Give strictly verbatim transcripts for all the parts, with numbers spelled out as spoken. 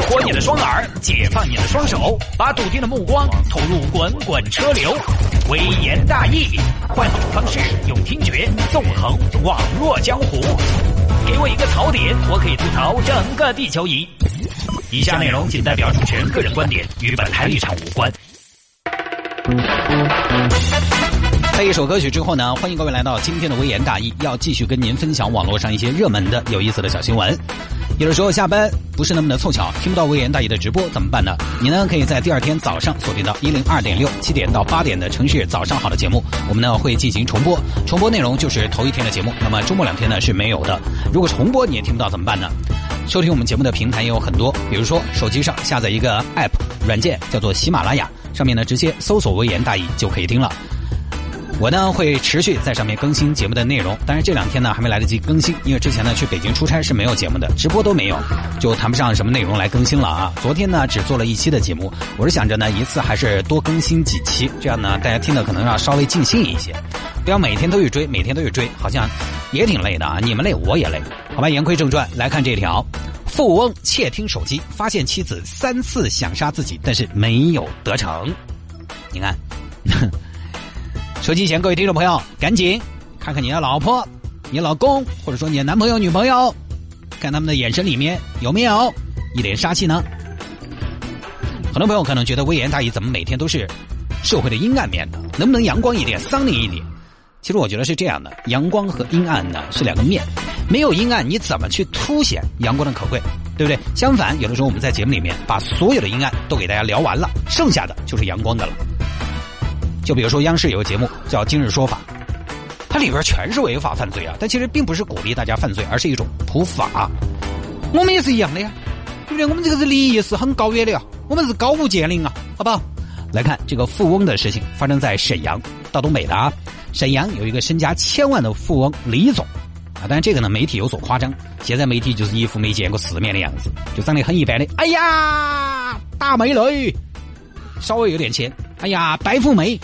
激活你的双耳，解放你的双手，把笃定的目光投入滚滚车流，微言大义，换种方式用听觉纵横网络江湖。给我一个槽点，我可以吐槽整个地球仪。以下内容仅代表主持人个人观点，与本台立场无关。在一首歌曲之后呢，欢迎各位来到今天的微言大义，要继续跟您分享网络上一些热门的有意思的小新闻。有的时候下班不是那么的凑巧，听不到微言大义的直播怎么办呢？你呢可以在第二天早上锁定到 一零二点六 七点到八点的城市早上好的节目，我们呢会进行重播，重播内容就是头一天的节目，那么周末两天呢是没有的。如果重播你也听不到怎么办呢？收听我们节目的平台也有很多，比如说手机上下载一个 app 软件叫做喜马拉雅，上面呢直接搜索微言大义就可以听了。我呢会持续在上面更新节目的内容，但是这两天呢还没来得及更新，因为之前呢去北京出差是没有节目的，直播都没有，就谈不上什么内容来更新了啊。昨天呢只做了一期的节目，我是想着呢一次还是多更新几期，这样呢大家听的可能要稍微尽兴一些，不要每天都去追，每天都去追，好像也挺累的啊。你们累我也累，好吧。言归正传，来看这条：富翁窃听手机，发现妻子三次想杀自己，但是没有得逞。你看。手机前各位听众朋友，赶紧看看你的老婆、你老公，或者说你的男朋友、女朋友，看他们的眼神里面有没有一脸杀气呢？很多朋友可能觉得微言大义怎么每天都是社会的阴暗面呢？能不能阳光一点、桑林一点？其实我觉得是这样的，阳光和阴暗呢是两个面，没有阴暗你怎么去凸显阳光的可贵，对不对？相反，有的时候我们在节目里面把所有的阴暗都给大家聊完了，剩下的就是阳光的了。就比如说央视有个节目叫《今日说法》，它里边全是违法犯罪啊，但其实并不是鼓励大家犯罪，而是一种普法。我们也是一样的呀，对不对？我们这个是利益是很高远的呀，我们是高屋建瓴啊，好不好？来看这个富翁的事情，发生在沈阳，到东北的啊。沈阳有一个身家千万的富翁李总啊，但是这个呢媒体有所夸张，现在媒体就是一副没见过世面的样子，就长得很一般的。哎呀，大美女，稍微有点钱，哎呀，白富美。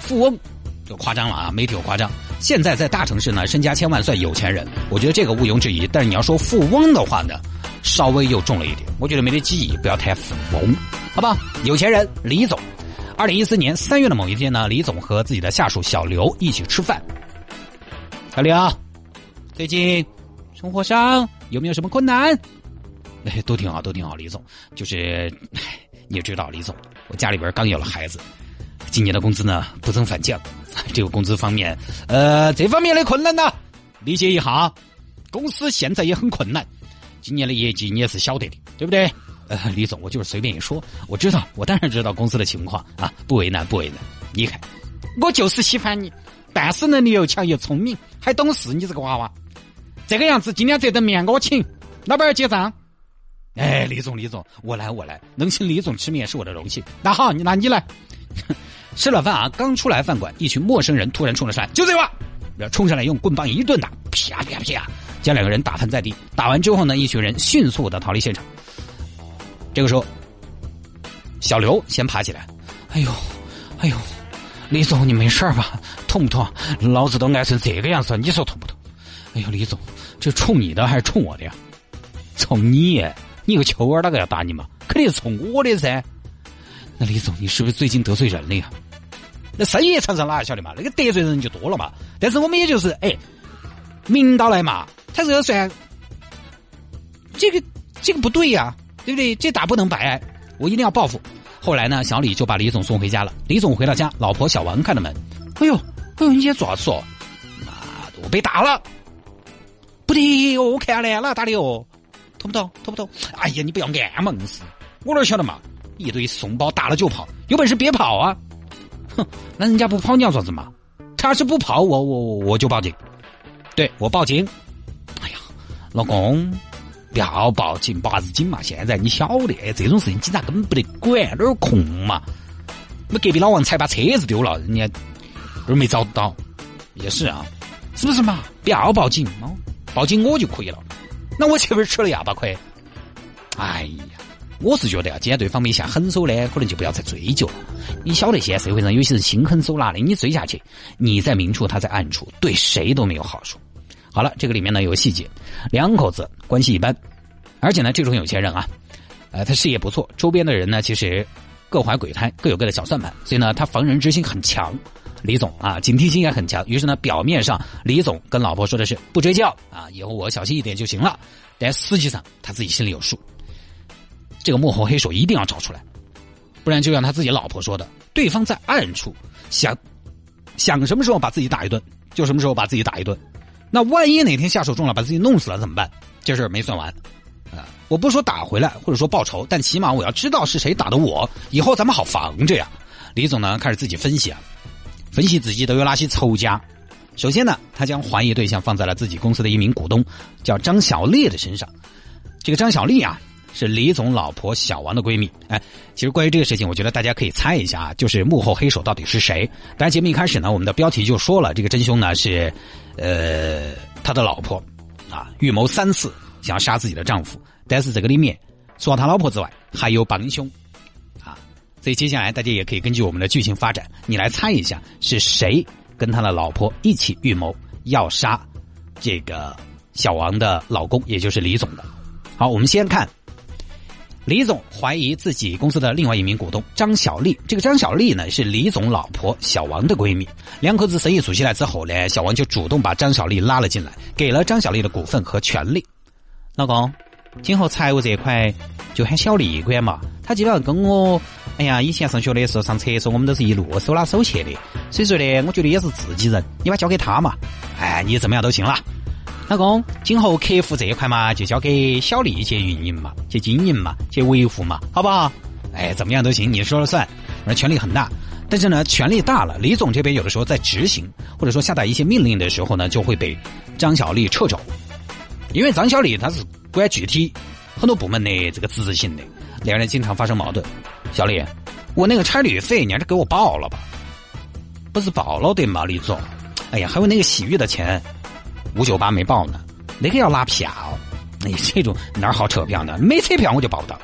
富翁就夸张了啊，媒体有夸张。现在在大城市呢，身家千万算有钱人，我觉得这个毋庸置疑。但是你要说富翁的话呢，稍微又重了一点。我觉得没得记忆，不要太富翁，好吧？有钱人李总，二零一四年三月的某一天呢，李总和自己的下属小刘一起吃饭。小刘，最近生活上有没有什么困难？哎，都挺好，都挺好。李总，就是你也知道，李总，我家里边刚有了孩子。今年的工资呢不增反降，这个工资方面，呃，这方面的困难呢，理解一下。公司现在也很困难，今年的业绩你也是晓得的，对不对？呃，李总，我就是随便一说，我知道，我当然知道公司的情况啊，不为难，不为难。你看，我就是喜欢你，办事能力又强又聪明，还懂事，你这个娃娃，这个样子，今天这顿面我请，老板结账。哎，李总，李总，我来，我来，能请李总吃面是我的荣幸。那好，你拿你来。吃了饭啊，刚出来饭馆，一群陌生人突然冲了上来，就这话，冲上来用棍棒一顿打，啪啪啪，将两个人打翻在地。打完之后呢，一群人迅速的逃离现场。这个时候，小刘先爬起来，哎呦，哎呦，李总你没事吧？痛不痛？老子都挨成这个样子，你说痛不痛？哎呦，李总，这冲你的还是冲我的呀？冲你，你个球儿，哪个要打你嘛？肯定是冲我的噻。那李总，你是不是最近得罪人了呀？那生意常常哪晓得嘛，那个得罪人就多了嘛。但是我们也就是哎，明道来嘛，他这个虽然这个这个不对呀、啊，对不对？这打不能白，我一定要报复。后来呢，小李就把李总送回家了。李总回到家，老婆小王开了门，哎呦，哎呦，你也咋说？妈的，我被打了！不得，我看来了，打的哦，懂不懂？懂不懂？哎呀，你不要俺嘛，硬是，我哪晓得嘛？一堆怂包打了就跑，有本事别跑啊！哼，那人家不跑你要做什么？他是不跑，我我我就报警。对，我报警。哎呀，老公，不要报警，八字紧嘛！现在你晓得，这种事情警察根本不得管，哪有空嘛？那隔壁老王才把车子丢了，人家都没找到，也是啊，是不是嘛？不要报警嘛，报警我就可以了。那我这边吃了哑巴亏。哎呀！我是觉得啊，既然对方没下狠手呢，可能就不要再追究了。你晓得现在社会上有些人心狠手辣的，你追下去，你在明处他在暗处，对谁都没有好处。好了，这个里面呢有细节，两口子关系一般，而且呢这种有钱人啊，呃，他事业不错，周边的人呢其实各怀鬼胎，各有各的小算盘，所以呢他防人之心很强，李总啊，警惕性也很强。于是呢，表面上李总跟老婆说的是不追究啊，以后我小心一点就行了，但实际上他自己心里有数。这个幕后黑手一定要找出来，不然就像他自己老婆说的，对方在暗处想想什么时候把自己打一顿就什么时候把自己打一顿，那万一哪天下手重了把自己弄死了怎么办？这事儿没算完啊！我不说打回来或者说报仇，但起码我要知道是谁打的我，以后咱们好防着呀。李总呢开始自己分析啊，分析自己都有哪些仇家。首先呢，他将怀疑对象放在了自己公司的一名股东叫张小丽的身上。这个张小丽啊是李总老婆小王的闺蜜。哎，其实关于这个事情我觉得大家可以猜一下啊，就是幕后黑手到底是谁。当然节目一开始呢我们的标题就说了，这个真凶呢是呃他的老婆啊，预谋三次想要杀自己的丈夫，但是这个里面除了他老婆之外还有帮凶。所以接下来大家也可以根据我们的剧情发展，你来猜一下是谁跟他的老婆一起预谋要杀这个小王的老公，也就是李总的。好，我们先看李总怀疑自己公司的另外一名股东张小丽。这个张小丽呢是李总老婆小王的闺蜜，两口子生意熟起来之后呢，小王就主动把张小丽拉了进来，给了张小丽的股份和权利。老公，今后财务这一块就喊小丽管嘛，她基本上跟我哎呀以前上学的时候上厕所我们都是一路手拉手去的，所以说呢我觉得也是自己人，你把交给她嘛，哎你怎么样都行了。老公，今后客服这一块嘛就交给小丽去运营嘛，去经营嘛，去维护嘛，好不好？哎怎么样都行，你说了算。而权力很大，但是呢权力大了，李总这边有的时候在执行或者说下达一些命令的时候呢就会被张小丽掣肘，因为张小丽她是管具体很多部门的这个自治性的，两人经常发生矛盾。小李，我那个差旅费你还是给我报了吧？不是报了对吗，李总？哎呀，还有那个洗浴的钱，五九八没报呢，那个要拉票。哎，这种哪好扯票呢？没车票我就报不到。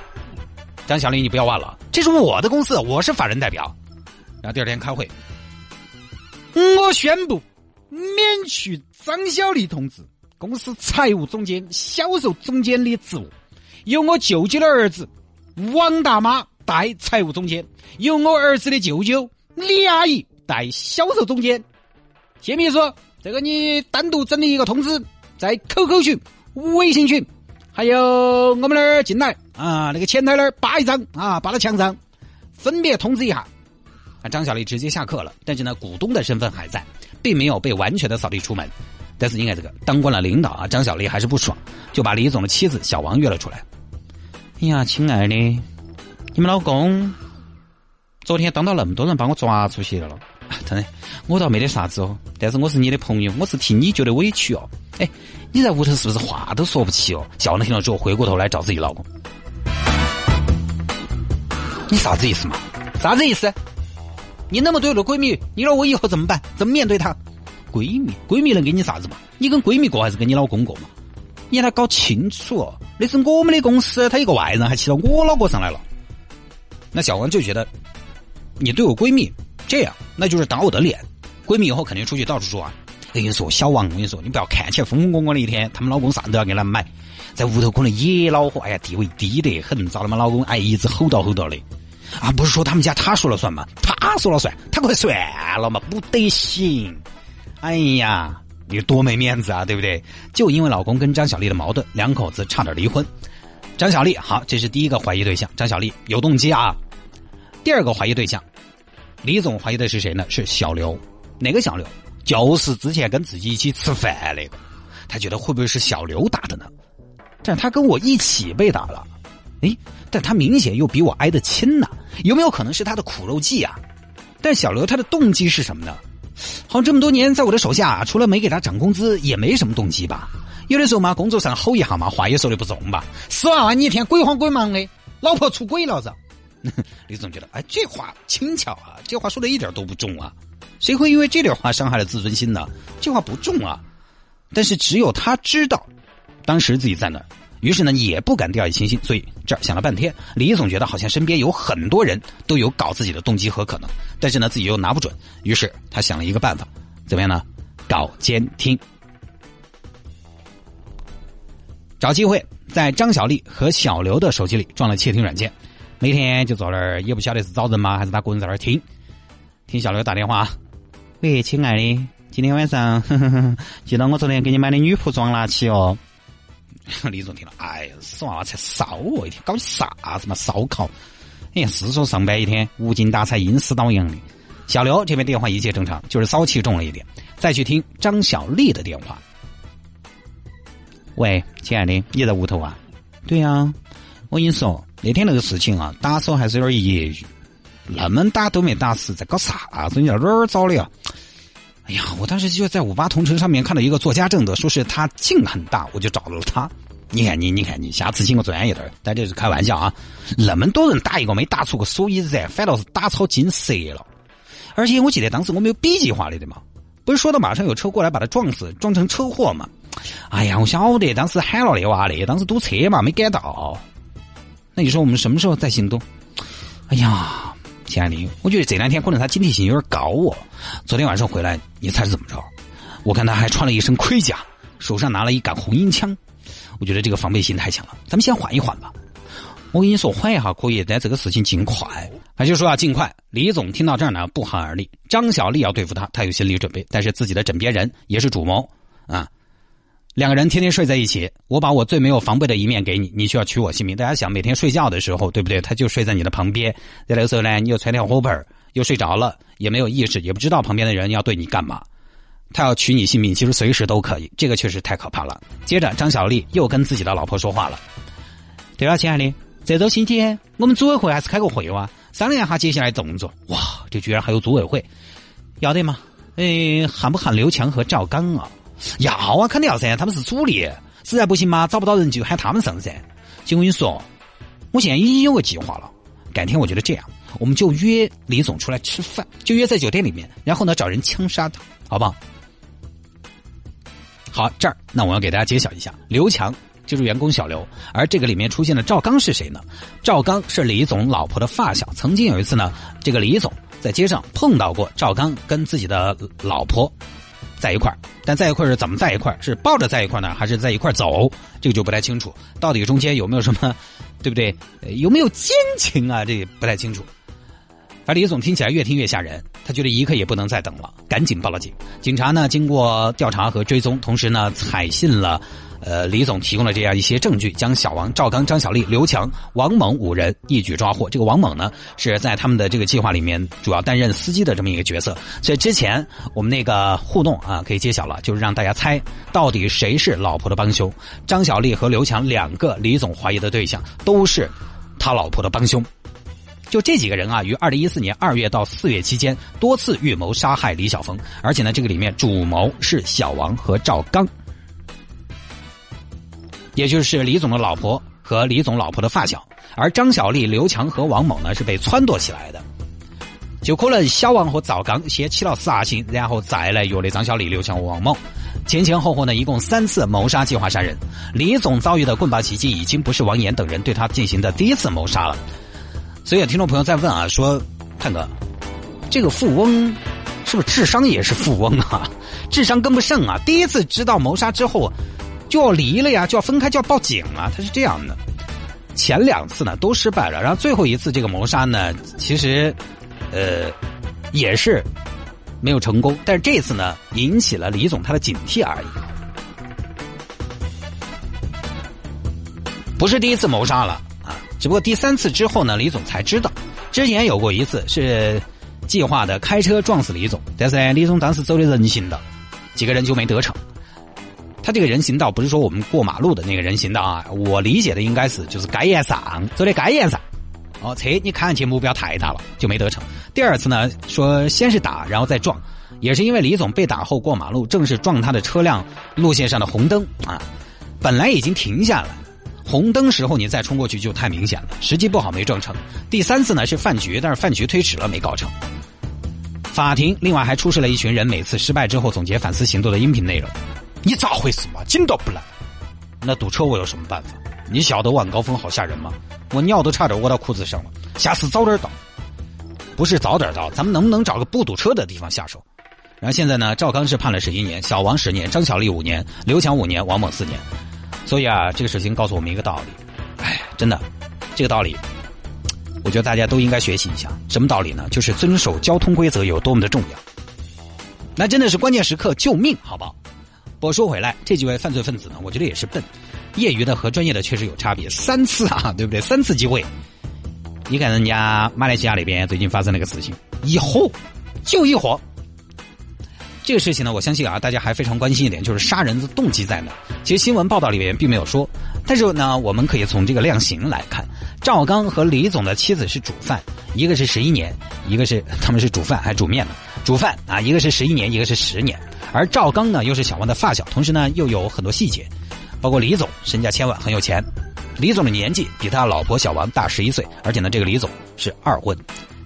张小李，你不要忘了，这是我的公司，我是法人代表。然后第二天开会，我宣布免去张小李同志公司财务总监、销售总监的职务，由我舅舅的儿子王大妈代财务总监，由我儿子的舅舅李阿姨代销售总监。谢秘书，这个你单独整理一个通知，在 Q Q 群、微信群，还有我们那儿进来啊，那个前台那儿扒一张啊，扒到墙上，分别通知一下。啊，张小丽直接下课了，但是呢，股东的身份还在，并没有被完全的扫地出门。但是应该这个当官了领导啊，张小丽还是不爽，就把李总的妻子小王约了出来。哎呀，亲爱的，你们老公昨天当到那么多人把我抓出去了了，真的，我倒没得啥子哦。但是我是你的朋友，我是替你觉得委屈哦。哎，你在屋头是不是话都说不起哦？小王听了之后回过头来找自己老公，你啥子意思嘛？啥子意思？你那么多的闺蜜，你让我以后怎么办？怎么面对她？闺蜜，闺蜜能给你啥子嘛？你跟闺蜜过还是跟你老公过嘛？你让他搞清楚哦，那是我们的公司，他一个外人还骑到我老婆上来了。那小王就觉得，你对我闺蜜这样，那就是打我的脸。闺蜜以后肯定出去到处说啊，我跟你说，小王，我跟你说，你不要看起来风风光光的一天，他们老公啥都要给他们买，在屋头可能也恼火，哎呀，地位低得很，遭他们老公哎一直吼到吼到的。啊，不是说他们家他说了算吗？他说了算，他快算了嘛，不得行。哎呀，你多没面子啊，对不对？就因为老公跟张小丽的矛盾，两口子差点离婚。张小丽，好，这是第一个怀疑对象，张小丽有动机啊。第二个怀疑对象，李总怀疑的是谁呢？是小刘。哪个小刘？就是之前跟自己一起吃饭那个。他觉得会不会是小刘打的呢？但他跟我一起被打了，诶，但他明显又比我挨得亲呢、啊，有没有可能是他的苦肉计啊？但小刘他的动机是什么呢？好像这么多年在我的手下，除了没给他涨工资也没什么动机吧。有的时候嘛，工作上吼一下嘛，话也说的不中吧，十万万一天鬼慌鬼忙的，老婆出轨了是吧？李总觉得哎，这话轻巧啊，这话说的一点都不重啊，谁会因为这点话伤害了自尊心呢？这话不重啊，但是只有他知道当时自己在哪儿，于是呢也不敢掉以轻心。所以这儿想了半天，李总觉得好像身边有很多人都有搞自己的动机和可能，但是呢自己又拿不准，于是他想了一个办法，怎么样呢？搞监听。找机会在张小丽和小刘的手机里装了窃听软件，每天就走那儿，也不晓得是找人吗还是他个人在那儿听。听小刘打电话啊，喂，亲爱的，今天晚上呵呵记得我昨天给你买的女仆装拿起哦。李总听了，哎呀，死娃娃才烧我一天，搞啥子嘛烧烤？哎呀，是说上班一天无精打采、阴丝倒影的。小刘这边电话一切正常，就是骚气重了一点。再去听张小丽的电话，喂，亲爱的，你在屋头啊？对啊，我跟你说，那天那个事情啊，打手还是有点业余，那么打都没打死，在搞啥子？你在哪儿找的呀？哎呀，我当时就在五八同城上面看到一个作家挣的，说是他劲很大，我就找了他。你看你，你看你，下次请我专业一点。但这是开玩笑啊，那么多人打一个没打出个所以然，反倒是打草惊蛇了。而且我记得当时我没有 B 计划了的嘛，不是说到马上有车过来把他撞死，撞成车祸嘛。哎呀，我晓得当时喊了那娃的，当时堵车嘛没赶到。那你说我们什么时候再行动？哎呀，亲爱的，我觉得这两天可能他警惕性有点高哦。昨天晚上回来，你猜是怎么着？我看他还穿了一身盔甲，手上拿了一杆红缨枪。我觉得这个防备心太强了，咱们先缓一缓吧。我跟你说，缓一下可以，但这个事情尽快。还就说要尽快。李总听到这儿呢，不寒而栗。张小丽要对付他，他有心理准备，但是自己的枕边人也是主谋啊。两个人天天睡在一起，我把我最没有防备的一面给你，你需要取我性命。大家想，每天睡觉的时候，对不对？他就睡在你的旁边，在那个时候呢，你又揣条火盆，又睡着了，也没有意识，也不知道旁边的人要对你干嘛。他要取你性命，其实随时都可以，这个确实太可怕了。接着，张小丽又跟自己的老婆说话了：“对了，亲爱的，这周星期我们组委会还是开个会哇，商量一下接下来动作。”哇，这居然还有组委会，要得嘛？哎，喊不喊刘强和赵刚啊？要啊，肯定要噻，他们是主力，实在不行嘛，找不到人就喊他们上噻。就跟你说，我现在已经有个计划了，改天我觉得这样，我们就约李总出来吃饭，就约在酒店里面，然后呢找人枪杀他，好不好？好，这儿那我要给大家揭晓一下，刘强就是员工小刘，而这个里面出现的赵刚是谁呢？赵刚是李总老婆的发小，曾经有一次呢，这个李总在街上碰到过赵刚跟自己的老婆在一块儿，但在一块儿是怎么在一块儿？是抱着在一块儿呢，还是在一块儿走？这个就不太清楚，到底中间有没有什么，对不对？有没有奸情啊？这个不太清楚。而李总听起来越听越吓人，他觉得一刻也不能再等了，赶紧报了警。警察呢，经过调查和追踪，同时呢，采信了呃李总提供了这样一些证据，将小王、赵刚、张小丽、刘强、王猛五人一举抓获。这个王猛呢，是在他们的这个计划里面主要担任司机的这么一个角色。所以之前我们那个互动啊，可以揭晓了，就是让大家猜到底谁是老婆的帮凶。张小丽和刘强两个李总怀疑的对象都是他老婆的帮凶。就这几个人啊，于二零一四年二月到四月期间多次预谋杀害李小峰，而且呢，这个里面主谋是小王和赵刚，也就是李总的老婆和李总老婆的发小。而张小丽、刘强和王某呢，是被撺掇起来的，就可能小王和赵刚先起了杀心，然后再来约的张小丽、刘强和王某。前前后后呢，一共三次谋杀计划杀人。李总遭遇的棍棒袭击已经不是王岩等人对他进行的第一次谋杀了。所以有听众朋友在问啊，说探哥，这个富翁是不是智商也是富翁啊？智商跟不上啊！第一次知道谋杀之后就要离了呀，就要分开，就要报警啊！他是这样的。前两次呢都失败了，然后最后一次这个谋杀呢，其实呃也是没有成功，但是这次呢引起了李总他的警惕而已，不是第一次谋杀了。只不过第三次之后呢，李总才知道，之前有过一次是计划的开车撞死李总，但是李总当时走的人行道，几个人就没得逞。他这个人行道不是说我们过马路的那个人行道啊，我理解的应该是就是街沿上走的街沿上，哦，车你看起目标太大了，就没得逞。第二次呢，说先是打然后再撞，也是因为李总被打后过马路，正是撞他的车辆路线上的红灯啊，本来已经停下来。红灯时候你再冲过去就太明显了，时机不好没撞成。第三次呢是饭局，但是饭局推迟了没搞成。法庭另外还出示了一群人每次失败之后总结反思行动的音频内容。你咋回事嘛？筋都不来。那堵车我有什么办法？你晓得晚高峰好吓人吗？我尿都差点窝到裤子上了。下次早点到，不是早点到，咱们能不能找个不堵车的地方下手？然后现在呢，赵刚是判了十一年，小王十年，张小丽五年，刘强五年，王某四年。所以啊，这个事情告诉我们一个道理，哎，真的，这个道理，我觉得大家都应该学习一下。什么道理呢？就是遵守交通规则有多么的重要。那真的是关键时刻救命，好不好？我说回来，这几位犯罪分子呢，我觉得也是笨，业余的和专业的确实有差别，三次啊，对不对？三次机会。你看人家马来西亚里边最近发生了一个死刑，一伙就一伙。这个事情呢，我相信啊，大家还非常关心一点，就是杀人的动机在哪？其实新闻报道里面并没有说，但是呢，我们可以从这个量刑来看，赵刚和李总的妻子是主犯，一个是十一年，一个是他们是主犯还煮面呢，主犯啊，一个是十一年，一个是十年，而赵刚呢又是小王的发小，同时呢又有很多细节，包括李总身价千万，很有钱，李总的年纪比他老婆小王大十一岁，而且呢这个李总是二婚，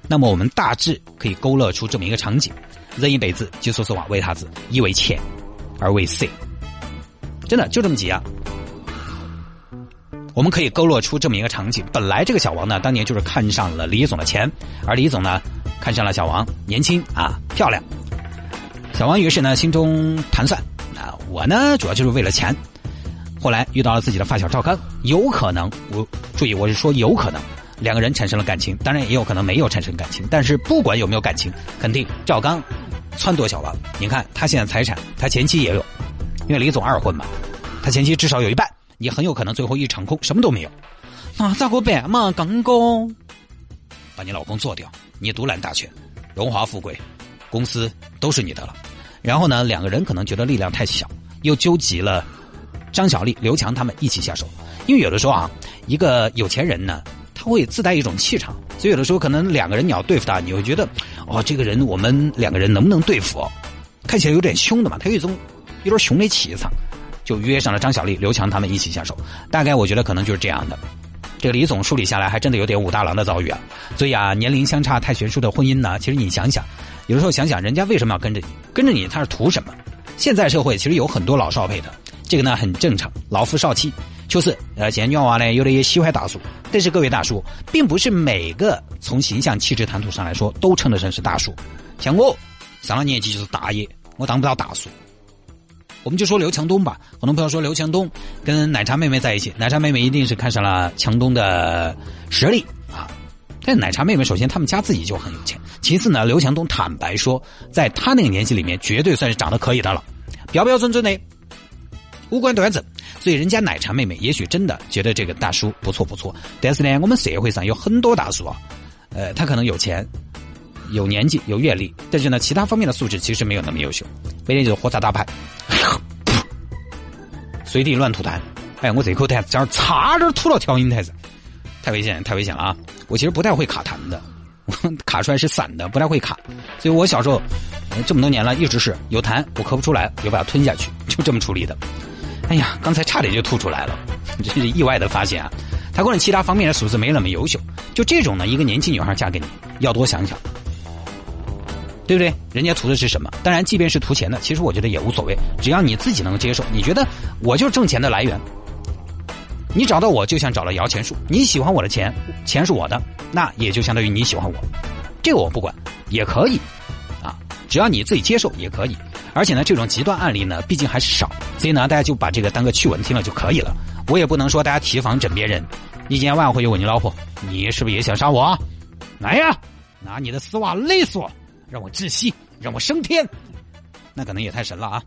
那么我们大致可以勾勒出这么一个场景。任意北字即所所往为他字，一为欠，而为 C， 真的就这么几啊。我们可以勾勒出这么一个场景，本来这个小王呢当年就是看上了李总的钱，而李总呢看上了小王年轻啊漂亮，小王于是呢心中盘算啊，我呢主要就是为了钱，后来遇到了自己的发小赵刚，有可能，我注意我是说有可能两个人产生了感情，当然也有可能没有产生感情，但是不管有没有感情，肯定赵刚撺掇小王，你看他现在财产，他前妻也有，因为李总二婚嘛，他前妻至少有一半，也很有可能最后一场空，什么都没有。那咋个办嘛？刚刚把你老公做掉，你独揽大权，荣华富贵，公司都是你的了。然后呢，两个人可能觉得力量太小，又纠集了张小丽、刘强他们一起下手，因为有的时候啊，一个有钱人呢。他会自带一种气场，所以有的时候可能两个人你要对付他，你会觉得哦，这个人我们两个人能不能对付、哦、看起来有点凶的嘛，他有一种有点熊的气场，就约上了张小丽、刘强他们一起下手，大概我觉得可能就是这样的。这个李总梳理下来还真的有点武大郎的遭遇啊，所以啊，年龄相差太悬殊的婚姻呢，其实你想想，有的时候想想人家为什么要跟着你，跟着你他是图什么？现在社会其实有很多老少配的，这个呢很正常，老夫少妻。就是呃，前女娃呢有点喜欢大叔，但是各位大叔，并不是每个从形象、气质、谈吐上来说都称得上是大叔。像我上了年纪就是大爷，我当不到大叔。我们就说刘强东吧，很多朋友说刘强东跟奶茶妹妹在一起，奶茶妹妹一定是看上了强东的实力啊。但奶茶妹妹首先他们家自己就很有钱，其次呢，刘强东坦白说，在他那个年纪里面，绝对算是长得可以的了，标标准准的，五官端正。所以人家奶茶妹妹也许真的觉得这个大叔不错不错，但是呢，我们社会上有很多大叔啊，呃，他可能有钱、有年纪、有阅历，但是呢，其他方面的素质其实没有那么优秀，每天就是火柴大牌，随地乱吐痰。哎，我这口痰这样差点吐到调音台上，太危险，太危险了啊！我其实不太会卡痰的，我卡出来是散的，不太会卡，所以我小时候、呃、这么多年了，一直是有痰我咳不出来，就把它吞下去，就这么处理的。哎呀，刚才差点就吐出来了，这是意外的发现啊！他关于其他方面的素质没那么优秀，就这种呢，一个年轻女孩嫁给你，要多想想，对不对？人家图的是什么？当然，即便是图钱的，其实我觉得也无所谓，只要你自己能接受，你觉得我就是挣钱的来源，你找到我就像找了摇钱树，你喜欢我的钱，钱是我的，那也就相当于你喜欢我，这个我不管，也可以啊，只要你自己接受也可以。而且呢，这种极端案例呢，毕竟还是少，所以呢，大家就把这个当个趣闻听了就可以了。我也不能说大家提防枕边人，你今晚回去问你老婆，你是不是也想杀我？来呀，拿你的丝袜勒死我，让我窒息，让我升天，那可能也太神了啊。